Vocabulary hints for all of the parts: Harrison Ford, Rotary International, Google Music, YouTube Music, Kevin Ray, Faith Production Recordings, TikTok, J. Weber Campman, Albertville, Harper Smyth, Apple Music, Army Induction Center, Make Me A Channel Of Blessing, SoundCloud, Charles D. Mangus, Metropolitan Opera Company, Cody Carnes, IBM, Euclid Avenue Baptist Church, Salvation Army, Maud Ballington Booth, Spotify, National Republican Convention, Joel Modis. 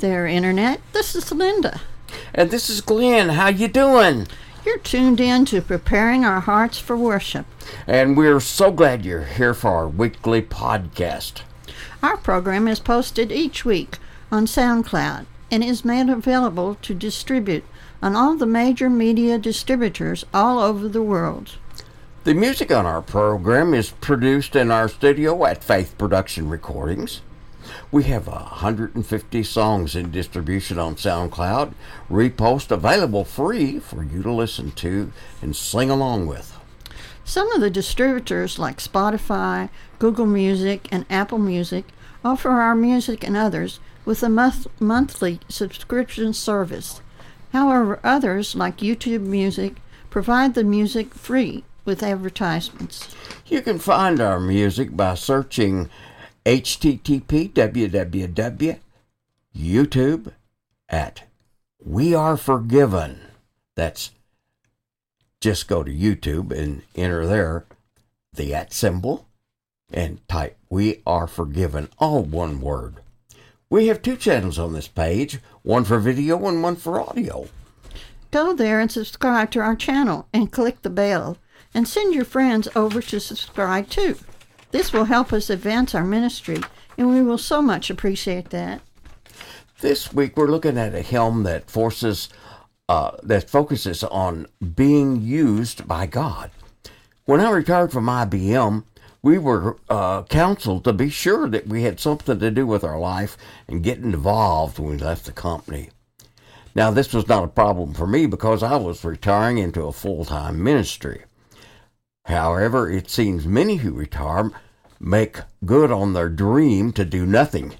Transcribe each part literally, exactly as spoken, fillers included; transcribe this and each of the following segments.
there, Internet. This is Linda. And this is Glenn. How you doing? You're tuned in to Preparing Our Hearts for Worship. And we're so glad you're here for our weekly podcast. Our program is posted each week on SoundCloud and is made available to distribute on all the major media distributors all over the world. The music on our program is produced in our studio at Faith Production Recordings. We have one hundred fifty songs in distribution on SoundCloud, repost available free for you to listen to and sing along with. Some of the distributors like Spotify, Google Music, and Apple Music offer our music and others with a month- monthly subscription service. However, others like YouTube Music provide the music free with advertisements. You can find our music by searching H T T P W W W dot youtube at We Are Forgiven. That's just go to YouTube and enter there the at symbol and type We Are Forgiven, all one word. We have two channels on this page, one for video and one for audio. Go there and subscribe to our channel and click the bell and send your friends over to subscribe too. This will help us advance our ministry, and we will so much appreciate that. This week we're looking at a hymn that forces, uh, that focuses on being used by God. When I retired from I B M, we were uh, counseled to be sure that we had something to do with our life and get involved when we left the company. Now, this was not a problem for me because I was retiring into a full-time ministry. However, it seems many who retire make good on their dream to do nothing.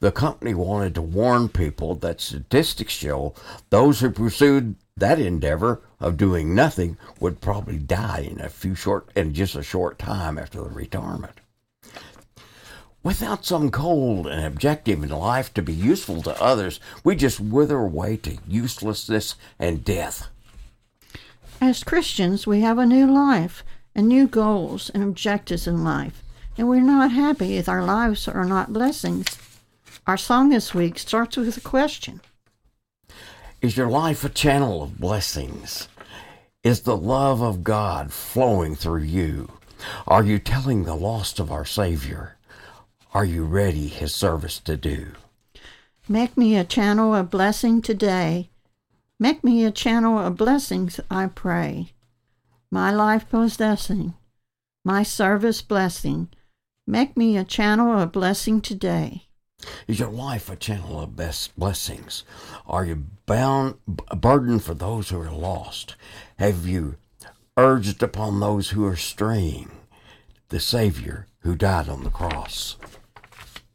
The company wanted to warn people that statistics show those who pursued that endeavor of doing nothing would probably die in a few short in just a short time after the retirement. Without some goal and objective in life to be useful to others, we just wither away to uselessness and death. As Christians, we have a new life and new goals and objectives in life, and we're not happy if our lives are not blessings. Our song this week starts with a question. Is your life a channel of blessings? Is the love of God flowing through you? Are you telling the lost of our Savior? Are you ready His service to do? Make me a channel of blessing today. Make me a channel of blessings, I pray. My life possessing, my service blessing. Make me a channel of blessing today. Is your life a channel of best blessings? Are you bound, burdened for those who are lost? Have you urged upon those who are straying the Savior who died on the cross?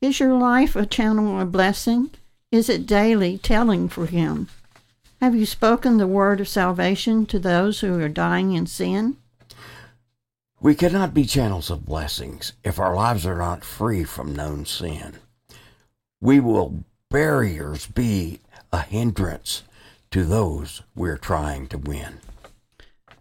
Is your life a channel of blessing? Is it daily telling for Him? Have you spoken the word of salvation to those who are dying in sin? We cannot be channels of blessings if our lives are not free from known sin. We will barriers be a hindrance to those we are trying to win.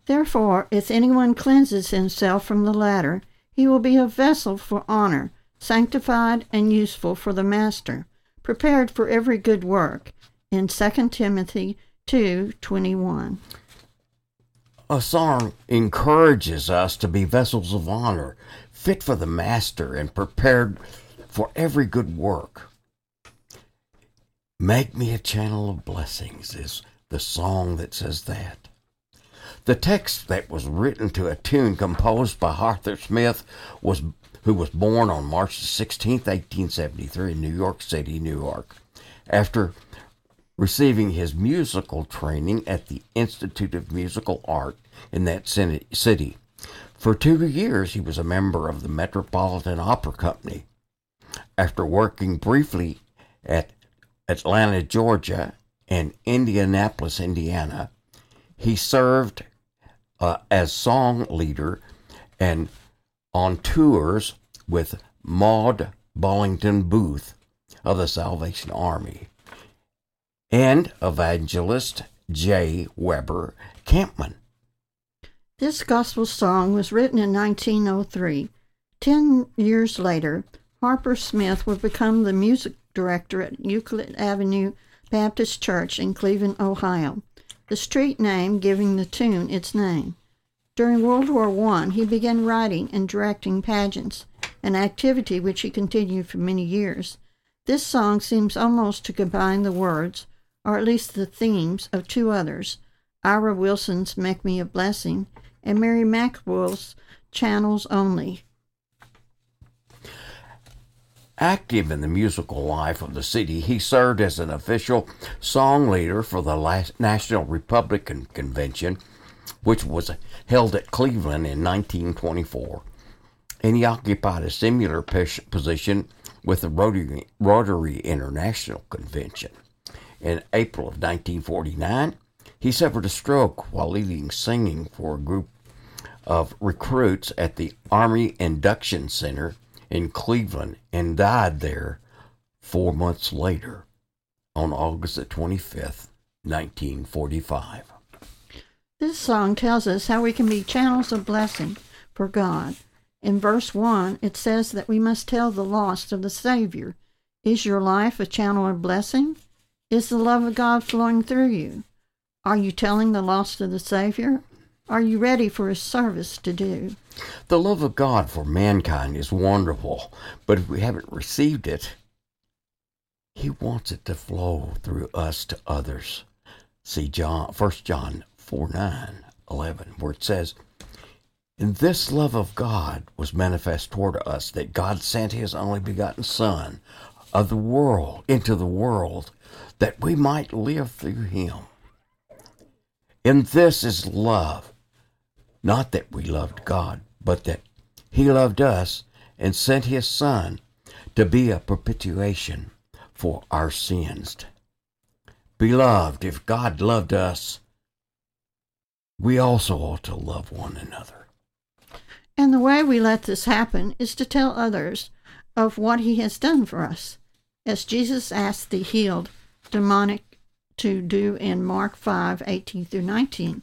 Therefore, if anyone cleanses himself from the latter, he will be a vessel for honor, sanctified and useful for the Master, prepared for every good work. In Second Timothy two twenty-one. A song encourages us to be vessels of honor, fit for the Master and prepared for every good work. Make me a channel of blessings is the song that says that. The text that was written to a tune composed by Harper Smyth, was, who was born on March sixteenth, eighteen seventy-three in New York City, New York. After receiving his musical training at the Institute of Musical Art in that city. For two years, he was a member of the Metropolitan Opera Company. After working briefly at Atlanta, Georgia, and Indianapolis, Indiana, he served uh, as song leader and on tours with Maud Ballington Booth of the Salvation Army and evangelist J. Weber Campman. This gospel song was written in nineteen oh three. Ten years later, Harper Smyth would become the music director at Euclid Avenue Baptist Church in Cleveland, Ohio, the street name giving the tune its name. During World War One, he began writing and directing pageants, an activity which he continued for many years. This song seems almost to combine the words, or at least the themes, of two others, Ira Wilson's Make Me A Blessing and Mary McElroy's Channels Only. Active in the musical life of the city, he served as an official song leader for the National Republican Convention, which was held at Cleveland in nineteen twenty-four. And he occupied a similar position with the Rotary, Rotary International Convention. In April of nineteen forty-nine, he suffered a stroke while leading singing for a group of recruits at the Army Induction Center in Cleveland and died there four months later on August the twenty-fifth, nineteen forty-five. This song tells us how we can be channels of blessing for God. In verse one, it says that we must tell the lost of the Savior. Is your life a channel of blessing? Is the love of God flowing through you? Are you telling the lost of the Savior? Are you ready for His service to do? The love of God for mankind is wonderful, but if we haven't received it, He wants it to flow through us to others. See John, First John four, nine, eleven, where it says, "And this love of God was manifest toward us, that God sent His only begotten Son of the world into the world, that we might live through Him. And this is love, not that we loved God, but that He loved us and sent His Son to be a propitiation for our sins. Beloved, if God loved us, we also ought to love one another." And the way we let this happen is to tell others of what He has done for us, as Jesus asked the healed demonic to do in Mark five, eighteen through nineteen.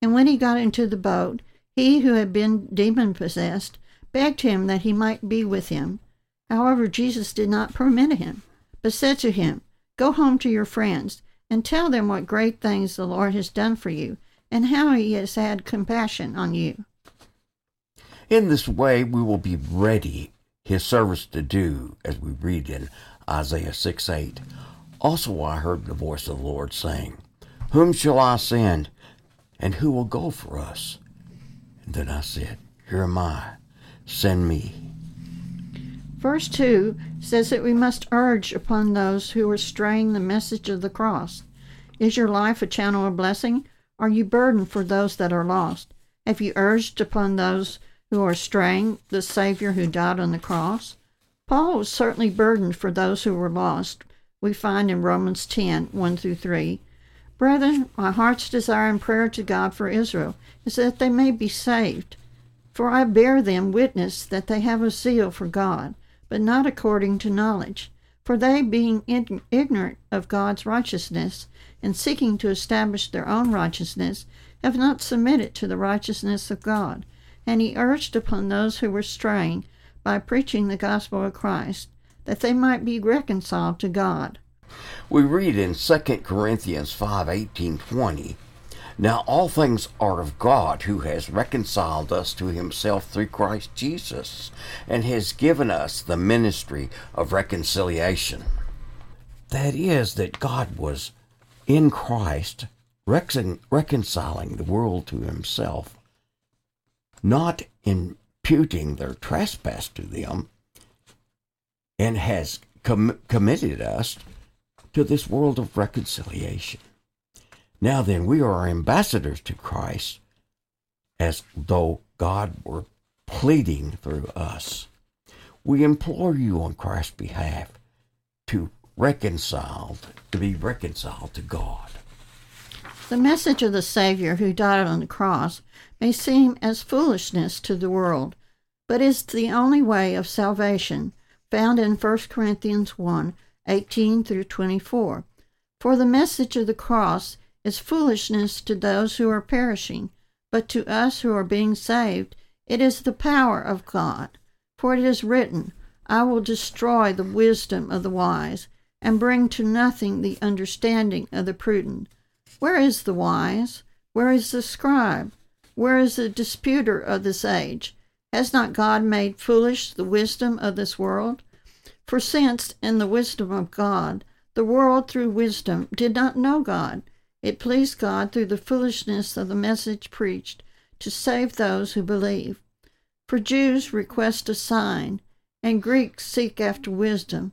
And when he got into the boat, he who had been demon-possessed begged him that he might be with him. However, Jesus did not permit him, but said to him, "Go home to your friends and tell them what great things the Lord has done for you and how He has had compassion on you." In this way, we will be ready His service to do, as we read in Isaiah six, eight. "Also I heard the voice of the Lord saying, Whom shall I send, and who will go for us? And then I said, Here am I, send me." Verse two says that we must urge upon those who are straying the message of the cross. Is your life a channel of blessing? Are you burdened for those that are lost? Have you urged upon those who are straying the Savior who died on the cross? Paul was certainly burdened for those who were lost. We find in Romans ten, one through three. "Brethren, my heart's desire and prayer to God for Israel is that they may be saved. For I bear them witness that they have a zeal for God, but not according to knowledge. For they, being ignorant of God's righteousness, and seeking to establish their own righteousness, have not submitted to the righteousness of God." And he urged upon those who were straying by preaching the gospel of Christ, that they might be reconciled to God. We read in Second Corinthians five, eighteen, twenty, "Now all things are of God, who has reconciled us to Himself through Christ Jesus, and has given us the ministry of reconciliation." That is, that God was in Christ recon- reconciling the world to Himself, not imputing their trespass to them, and has com- committed us to this world of reconciliation. Now then, we are ambassadors to Christ, as though God were pleading through us. We implore you on Christ's behalf to reconcile, to be reconciled to God. The message of the Savior who died on the cross may seem as foolishness to the world, but is the only way of salvation, found in First Corinthians one, eighteen through twenty-four. "For the message of the cross is foolishness to those who are perishing, but to us who are being saved, it is the power of God. For it is written, I will destroy the wisdom of the wise and bring to nothing the understanding of the prudent. Where is the wise? Where is the scribe? Where is the disputer of this age? Has not God made foolish the wisdom of this world? For since, in the wisdom of God, the world through wisdom did not know God, it pleased God through the foolishness of the message preached to save those who believe. For Jews request a sign, and Greeks seek after wisdom,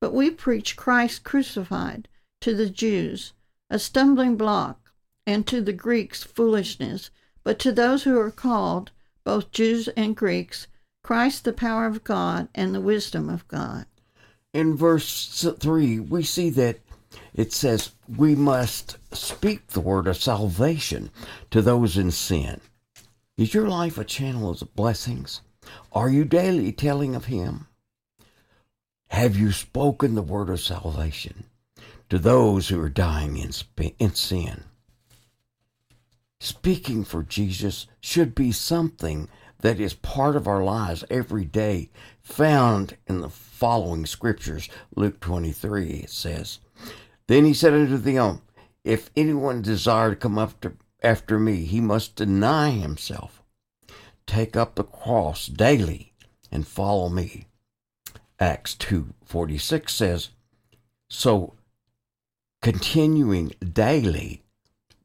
but we preach Christ crucified, to the Jews a stumbling block, and to the Greeks foolishness, but to those who are called, both Jews and Greeks, Christ the power of God and the wisdom of God. In verse three, we see that it says we must speak the word of salvation to those in sin. Is your life a channel of blessings? Are you daily telling of Him? Have you spoken the word of salvation to those who are dying in, in sin? Speaking for Jesus should be something that is part of our lives every day, found in the following scriptures. Luke twenty-three, it says, "Then he said unto them, If anyone desire to come up to, after me, he must deny himself, take up the cross daily, and follow me." Acts two forty-six says, "So continuing daily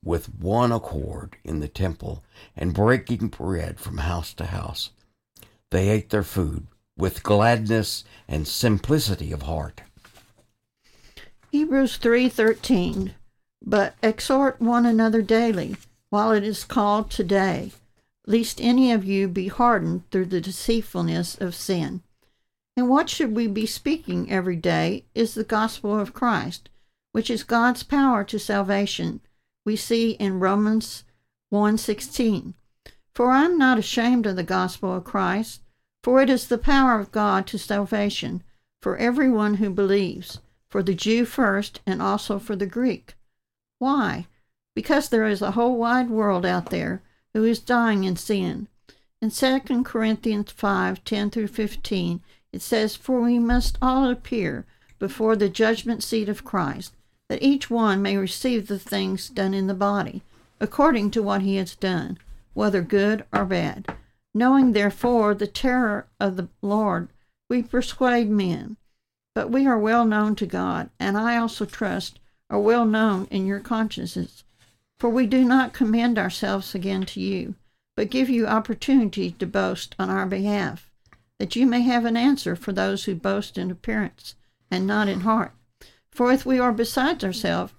with one accord in the temple, and breaking bread from house to house, they ate their food with gladness and simplicity of heart." Hebrews three thirteen, "But exhort one another daily, while it is called today, lest any of you be hardened through the deceitfulness of sin." And what should we be speaking every day is the gospel of Christ, which is God's power to salvation. We see in Romans one sixteen, "For I am not ashamed of the gospel of Christ, for it is the power of God to salvation for everyone who believes, for the Jew first and also for the Greek." Why? Because there is a whole wide world out there who is dying in sin. In Second Corinthians five ten through fifteen, it says, "For we must all appear before the judgment seat of Christ, that each one may receive the things done in the body, according to what he has done, whether good or bad. Knowing therefore the terror of the Lord, we persuade men, but we are well known to God, and I also trust are well known in your consciences. For we do not commend ourselves again to you, but give you opportunity to boast on our behalf, that you may have an answer for those who boast in appearance and not in heart. For if we are besides ourselves,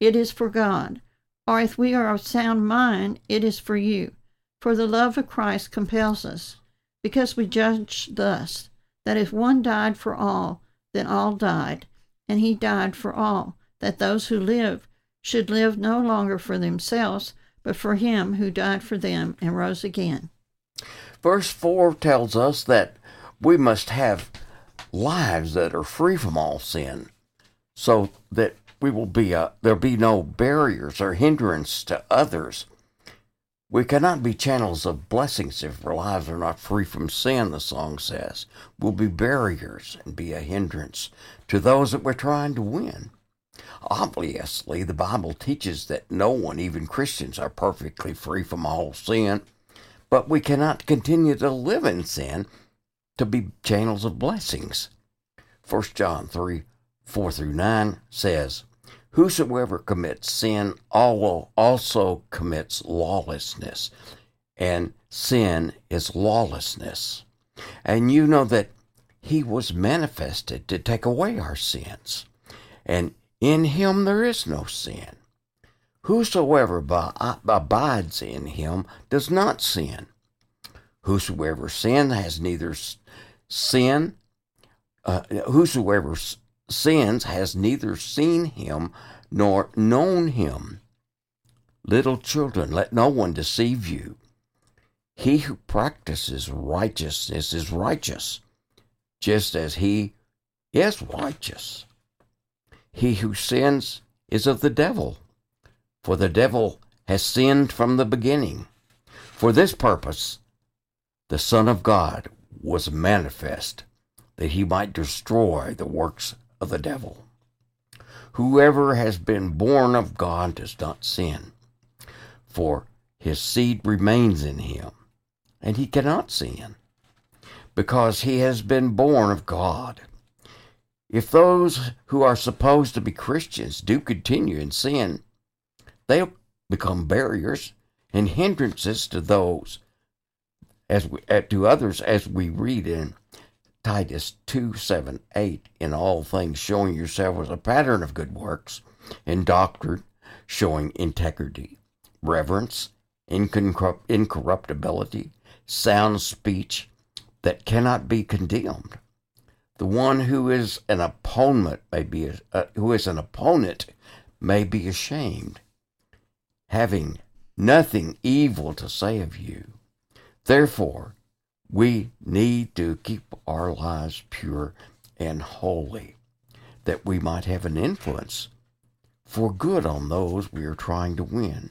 it is for God, or if we are of sound mind, it is for you. For the love of Christ compels us, because we judge thus, that if one died for all, then all died, and he died for all, that those who live should live no longer for themselves, but for him who died for them and rose again." Verse four tells us that we must have lives that are free from all sin, so that we will be a, there'll be no barriers or hindrance to others. We cannot be channels of blessings if our lives are not free from sin, the song says. We'll be barriers and be a hindrance to those that we're trying to win. Obviously, the Bible teaches that no one, even Christians, are perfectly free from all sin, but we cannot continue to live in sin to be channels of blessings. First John three, four through nine says, "Whosoever commits sin also commits lawlessness, and sin is lawlessness. And you know that he was manifested to take away our sins, and in him there is no sin. Whosoever abides in him does not sin. Whosoever sin has neither sin, uh, whosoever sins has neither seen him nor known him. Little children, let no one deceive you. He who practices righteousness is righteous, just as he is righteous. He who sins is of the devil, for the devil has sinned from the beginning. For this purpose the Son of God was manifest, that he might destroy the works of the devil." whoever has been born of God does not sin, for his seed remains in him, and he cannot sin, because he has been born of God. If those who are supposed to be Christians do continue in sin, they'll become barriers and hindrances to those, as we, to others, as we read in Titus two, seven, eight, in all things showing yourself as a pattern of good works, in doctrine showing integrity, reverence, incorruptibility, sound speech that cannot be condemned. The one who is an opponent may be uh, who is an opponent may be ashamed, having nothing evil to say of you. Therefore, we need to keep our lives pure and holy, that we might have an influence for good on those we are trying to win.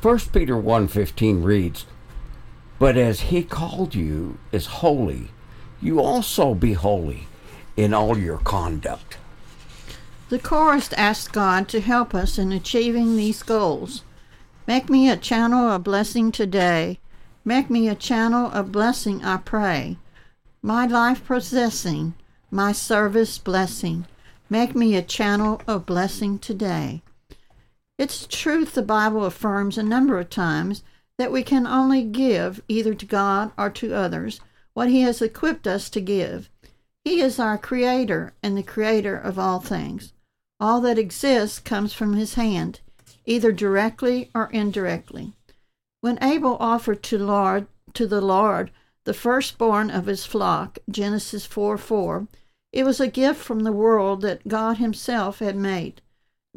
First Peter one fifteen reads, "But as he called you is holy, you also be holy in all your conduct." The chorus asks God to help us in achieving these goals. Make me a channel of blessing today. Make me a channel of blessing, I pray. My life possessing, my service blessing. Make me a channel of blessing today. It's truth the Bible affirms a number of times that we can only give either to God or to others what he has equipped us to give. He is our creator and the creator of all things. All that exists comes from his hand, either directly or indirectly. When Abel offered to Lord to the Lord the firstborn of his flock, Genesis four four, it was a gift from the world that God himself had made,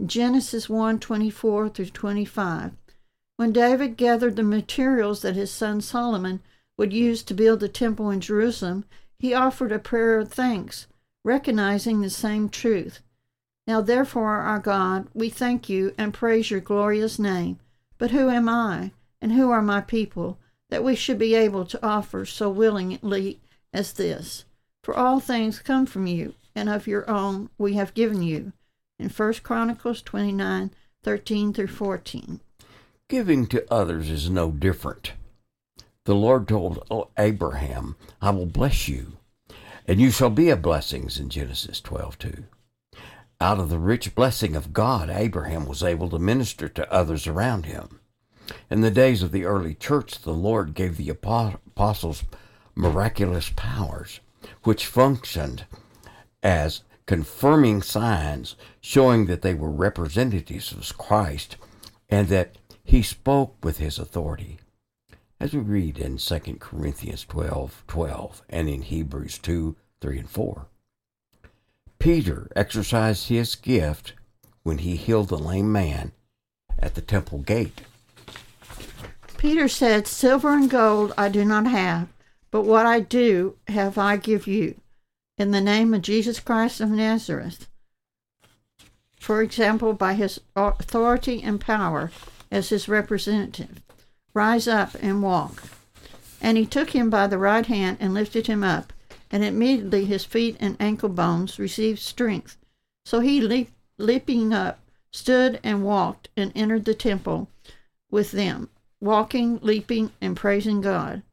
Genesis one twenty-four through twenty-five. When David gathered the materials that his son Solomon would use to build the temple in Jerusalem, he offered a prayer of thanks, recognizing the same truth. Now therefore, our God, we thank you and praise your glorious name. But who am I, and who are my people, that we should be able to offer so willingly as this? For all things come from you, and of your own we have given you. In First Chronicles twenty-nine, thirteen through fourteen. Giving to others is no different. The Lord told Abraham, "I will bless you, and you shall be a blessing," in Genesis twelve two. Out of the rich blessing of God, Abraham was able to minister to others around him. In the days of the early church, the Lord gave the apostles miraculous powers, which functioned as confirming signs, showing that they were representatives of Christ and that he spoke with his authority. As we read in Second Corinthians twelve twelve and in Hebrews two, three, and four. Peter exercised his gift when he healed the lame man at the temple gate. Peter said, "Silver and gold I do not have, but what I do have I give you, in the name of Jesus Christ of Nazareth." For example, by his authority and power as his representative. "Rise up and walk." And he took him by the right hand and lifted him up, and immediately his feet and ankle bones received strength. So he, leap, leaping up, stood and walked and entered the temple with them, walking, leaping, and praising God.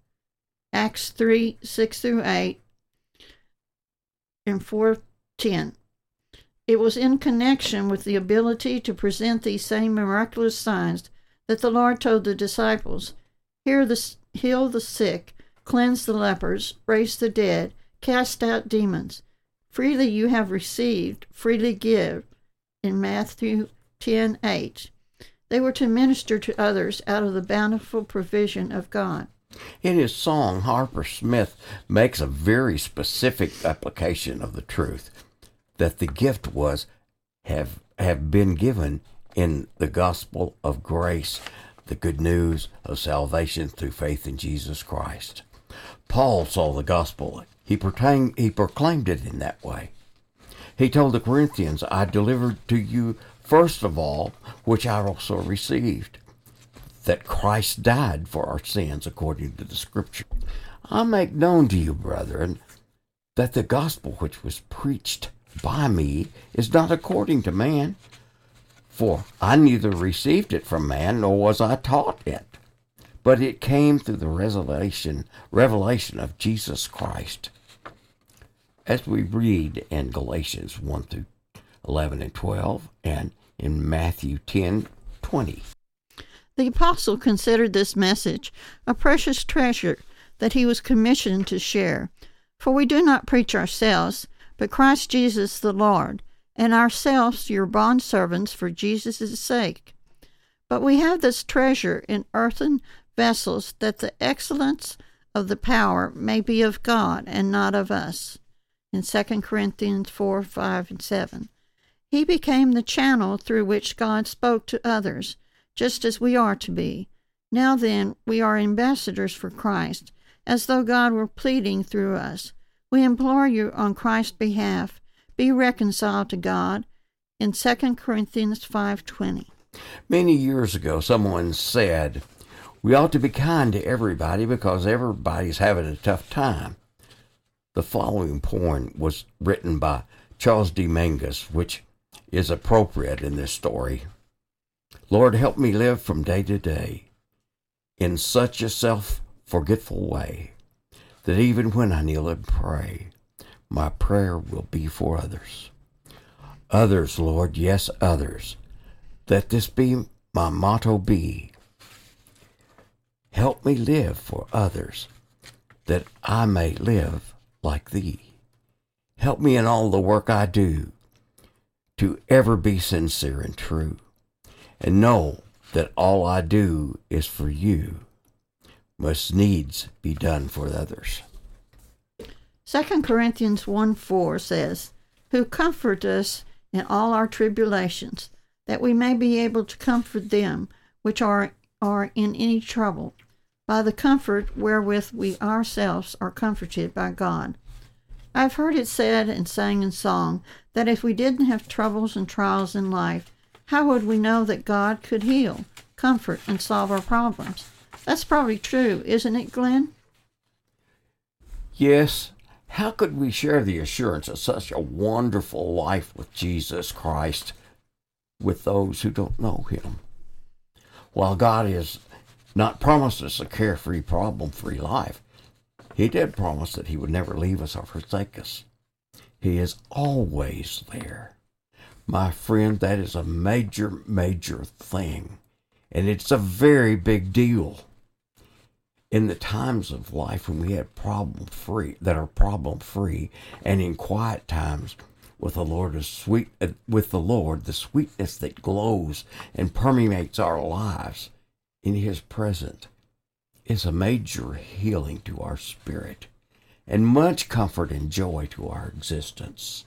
Acts three, six through eight and four, ten. It was in connection with the ability to present these same miraculous signs that the Lord told the disciples, "Heal the, heal the sick, cleanse the lepers, raise the dead, cast out demons. Freely you have received, freely give," in Matthew ten eight. They were to minister to others out of the bountiful provision of God. In his song, Harper Smyth makes a very specific application of the truth that the gift was have have been given in the gospel of grace, the good news of salvation through faith in Jesus Christ. Paul saw the gospel. He proclaimed, he proclaimed it in that way. He told the Corinthians, "I delivered to you first of all, which I also received, that Christ died for our sins according to the Scripture. I make known to you, brethren, that the gospel which was preached by me is not according to man, for I neither received it from man, nor was I taught it, but it came through the revelation, revelation of Jesus Christ. As we read in Galatians one through eleven and twelve, and in Matthew ten twenty. The apostle considered this message a precious treasure that he was commissioned to share. For we do not preach ourselves, but Christ Jesus the Lord, and ourselves your bondservants for Jesus' sake. But we have this treasure in earthen vessels, that the excellence of the power may be of God and not of us. In Second Corinthians four, five, and seven. He became the channel through which God spoke to others, just as we are to be. Now then, we are ambassadors for Christ, as though God were pleading through us. We implore you on Christ's behalf, be reconciled to God. In Second Corinthians five twenty. Many years ago, someone said, we ought to be kind to everybody because everybody's having a tough time. The following poem was written by Charles D. Mangus, which is appropriate in this story. Lord, help me live from day to day in such a self-forgetful way that even when I kneel and pray, my prayer will be for others. Others, Lord, yes, others. Let this be my motto be. Help me live for others, that I may live like thee. Help me in all the work I do to ever be sincere and true, and know that all I do is for you, must needs be done for others. Second Corinthians one four says, who comfort us in all our tribulations, that we may be able to comfort them which are, are in any trouble, by the comfort wherewith we ourselves are comforted by God. I've heard it said and sang in song that if we didn't have troubles and trials in life, how would we know that God could heal, comfort, and solve our problems? That's probably true, isn't it, Glenn? Yes. How could we share the assurance of such a wonderful life with Jesus Christ with those who don't know him? While God has not promised us a carefree, problem-free life, he did promise that he would never leave us or forsake us. He is always there. My friend, that is a major, major thing. And it's a very big deal. In the times of life when we had problem free, that are problem free, and in quiet times with the Lord is sweet, with the Lord, the sweetness that glows and permeates our lives in his presence is a major healing to our spirit and much comfort and joy to our existence.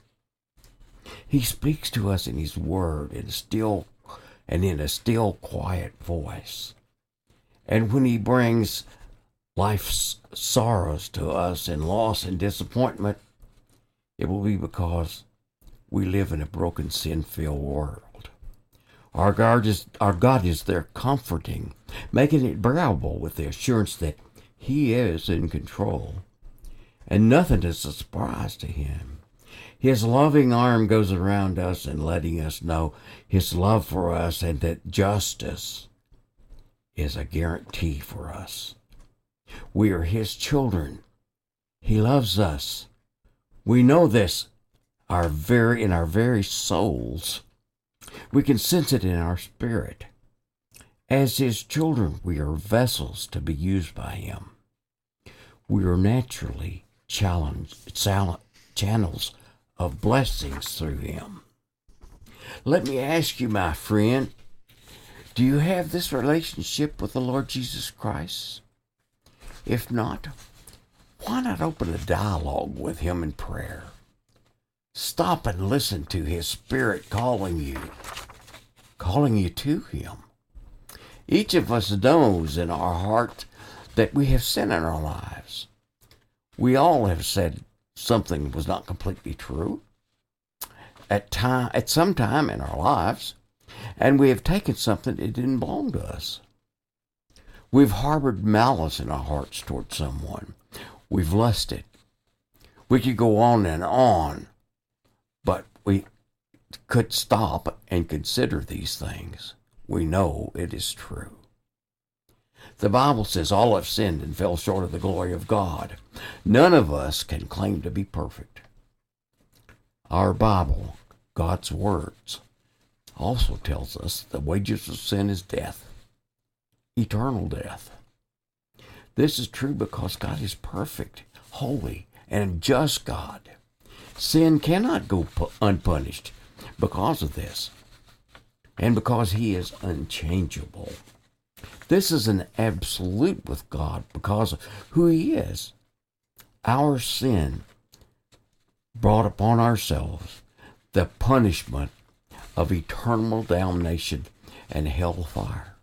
He speaks to us in his word and still and in a still, quiet voice. And when he brings life's sorrows to us and loss and disappointment, it will be because we live in a broken, sin-filled world. Our God is, our God is there comforting, making it bearable with the assurance that he is in control, and nothing is a surprise to him. His loving arm goes around us and letting us know his love for us and that justice is a guarantee for us. We are his children. He loves us. We know this our very in our very souls. We can sense it in our spirit. As his children, we are vessels to be used by him. We are naturally challenged, channels of blessings through him. Let me ask you, my friend, do you have this relationship with the Lord Jesus Christ? If not, why not open a dialogue with him in prayer? Stop and listen to his spirit calling you, calling you to him. Each of us knows in our heart that we have sin in our lives. We all have said something was not completely true at time, at some time in our lives, and we have taken something that didn't belong to us. We've harbored malice in our hearts toward someone. We've lusted. We could go on and on, but we could stop and consider these things, we know it is true. The Bible says all have sinned and fell short of the glory of God. None of us can claim to be perfect. Our Bible, God's words, also tells us the wages of sin is death, eternal death. This is true because God is perfect, holy, and just God. Sin cannot go unpunished because of this, and because He is unchangeable. This is an absolute with God because of who He is. Our sin brought upon ourselves the punishment of eternal damnation and hellfire.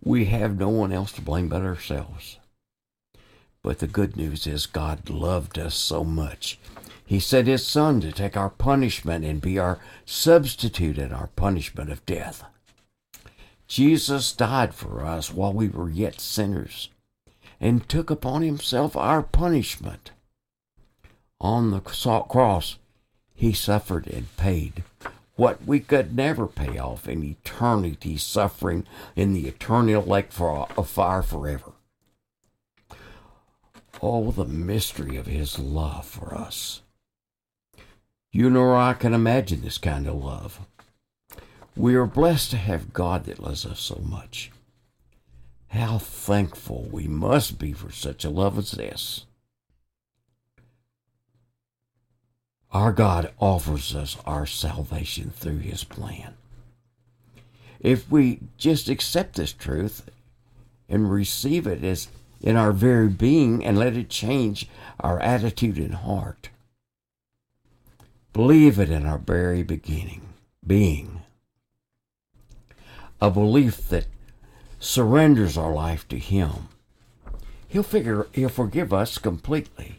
We have no one else to blame but ourselves. But the good news is God loved us so much. He sent His Son to take our punishment and be our substitute in our punishment of death. Jesus died for us while we were yet sinners and took upon Himself our punishment. On the cross, He suffered and paid what we could never pay off in eternity, suffering in the eternal lake of fire forever. Oh, the mystery of His love for us. You nor I can imagine this kind of love. We are blessed to have God that loves us so much. How thankful we must be for such a love as this. Our God offers us our salvation through His plan. If we just accept this truth and receive it as in our very being and let it change our attitude and heart, believe it in our very beginning, being. A belief that surrenders our life to Him. He'll figure, He'll forgive us completely.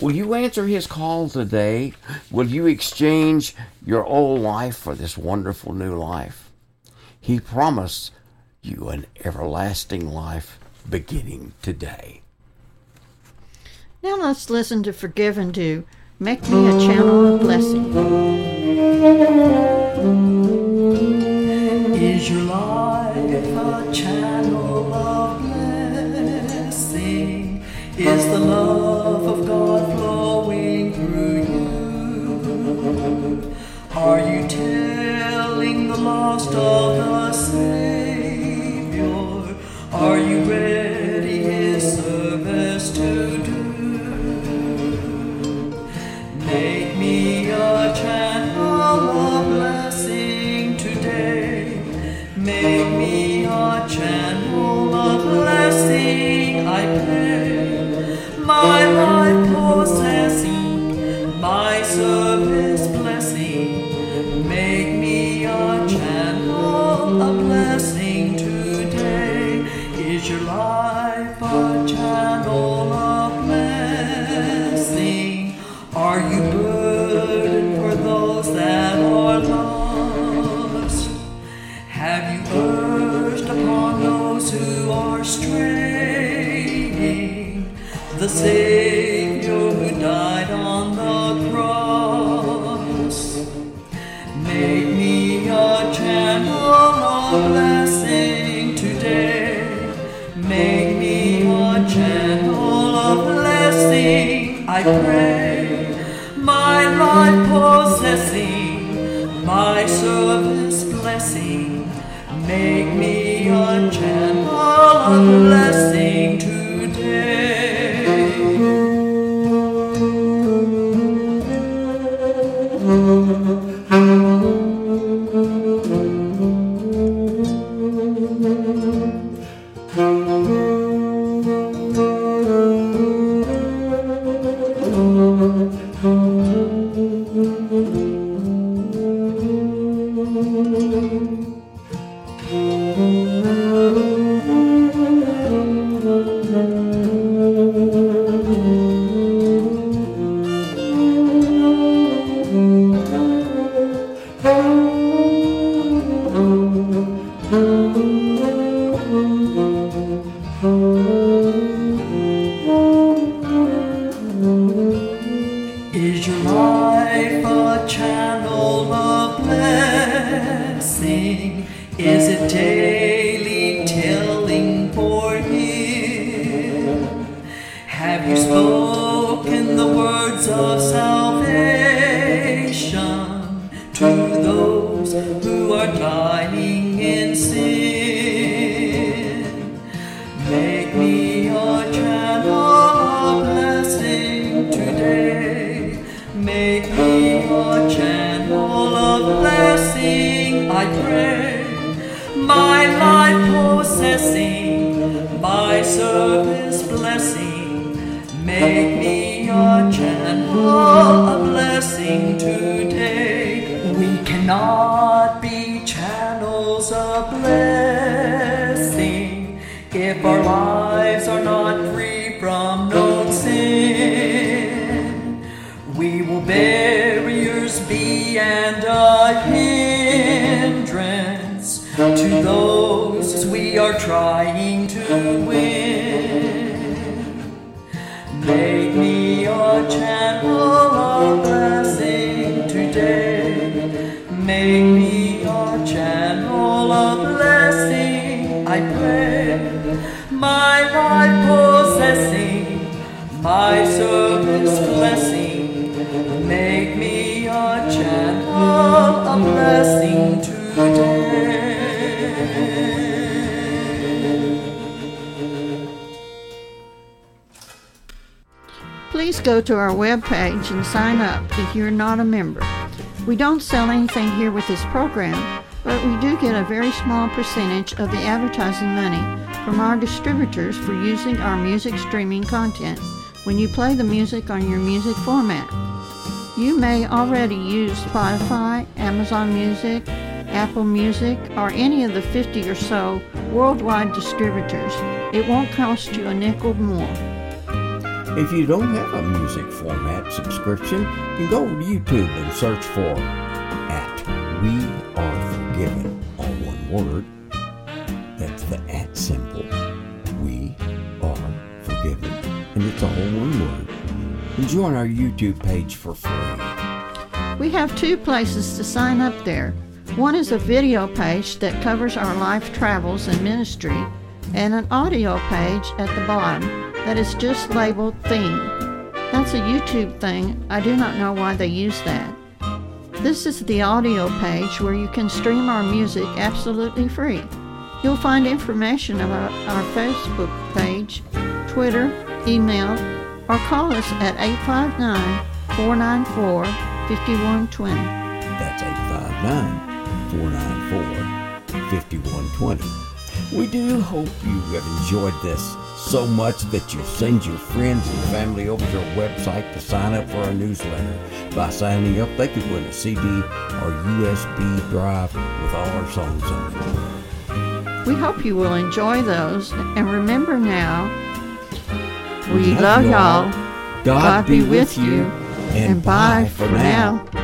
Will you answer His call today? Will you exchange your old life for this wonderful new life? He promised you an everlasting life beginning today. Now let's listen to Forgive and Do. Make Me a Channel of Blessing. Is your life a channel of blessing? Is the love of God flowing through you? Are you telling the lost of the Savior? Are you ready His service to do? Make me a channel of blessing today. Make me a channel of blessing, I pray. My life possessing, my service blessing. Make me a channel of blessing today. Is your life a channel of blessing? Are you burdened for those that are lost? Upon those who are straying, the Savior who died on the cross. Make me a channel of blessing today. Make me a channel of blessing, I pray. My life possessing, my service blessing. Make me a channel of blessing today. Is your life a channel of blessing? Is it daily telling for Him? Have you spoken the words of salvation to those who are dying in sin? Make me a channel of blessing today. Make me a channel of blessing, I pray. My life possessing, my service blessing. Make me a channel of blessing today. We cannot be channels of blessing if our lives are not free from known sin. We will barriers be and a hindrance to those we are trying to win. Make me a channel of blessing today. Make me a channel of blessing, I pray. My life possessing, my service blessing. Make me a channel of blessing today. Please go to our webpage and sign up if you're not a member. We don't sell anything here with this program, but we do get a very small percentage of the advertising money from our distributors for using our music streaming content when you play the music on your music format. You may already use Spotify, Amazon Music, Apple Music, or any of the fifty or so worldwide distributors. It won't cost you a nickel more. If you don't have a music format subscription, you can go to YouTube and search for at We Are Forgiven, all one word. That's the at symbol. We Are Forgiven. And it's all one word. And join our YouTube page for free. We have two places to sign up there. One is a video page that covers our life travels and ministry, and an audio page at the bottom that is just labeled theme. That's a YouTube thing. I do not know why they use that. This is the audio page where you can stream our music absolutely free. You'll find information about our Facebook page, Twitter, email, or call us at eight five nine, four nine four, five one two zero. That's eight five nine, four nine four, five one two zero. We do hope you have enjoyed this so much that you send your friends and family over to our website to sign up for our newsletter. By signing up, they could win a C D or U S B drive with all our songs on it. We hope you will enjoy those, and remember now, We love y'all. God, God be with you, and bye for now.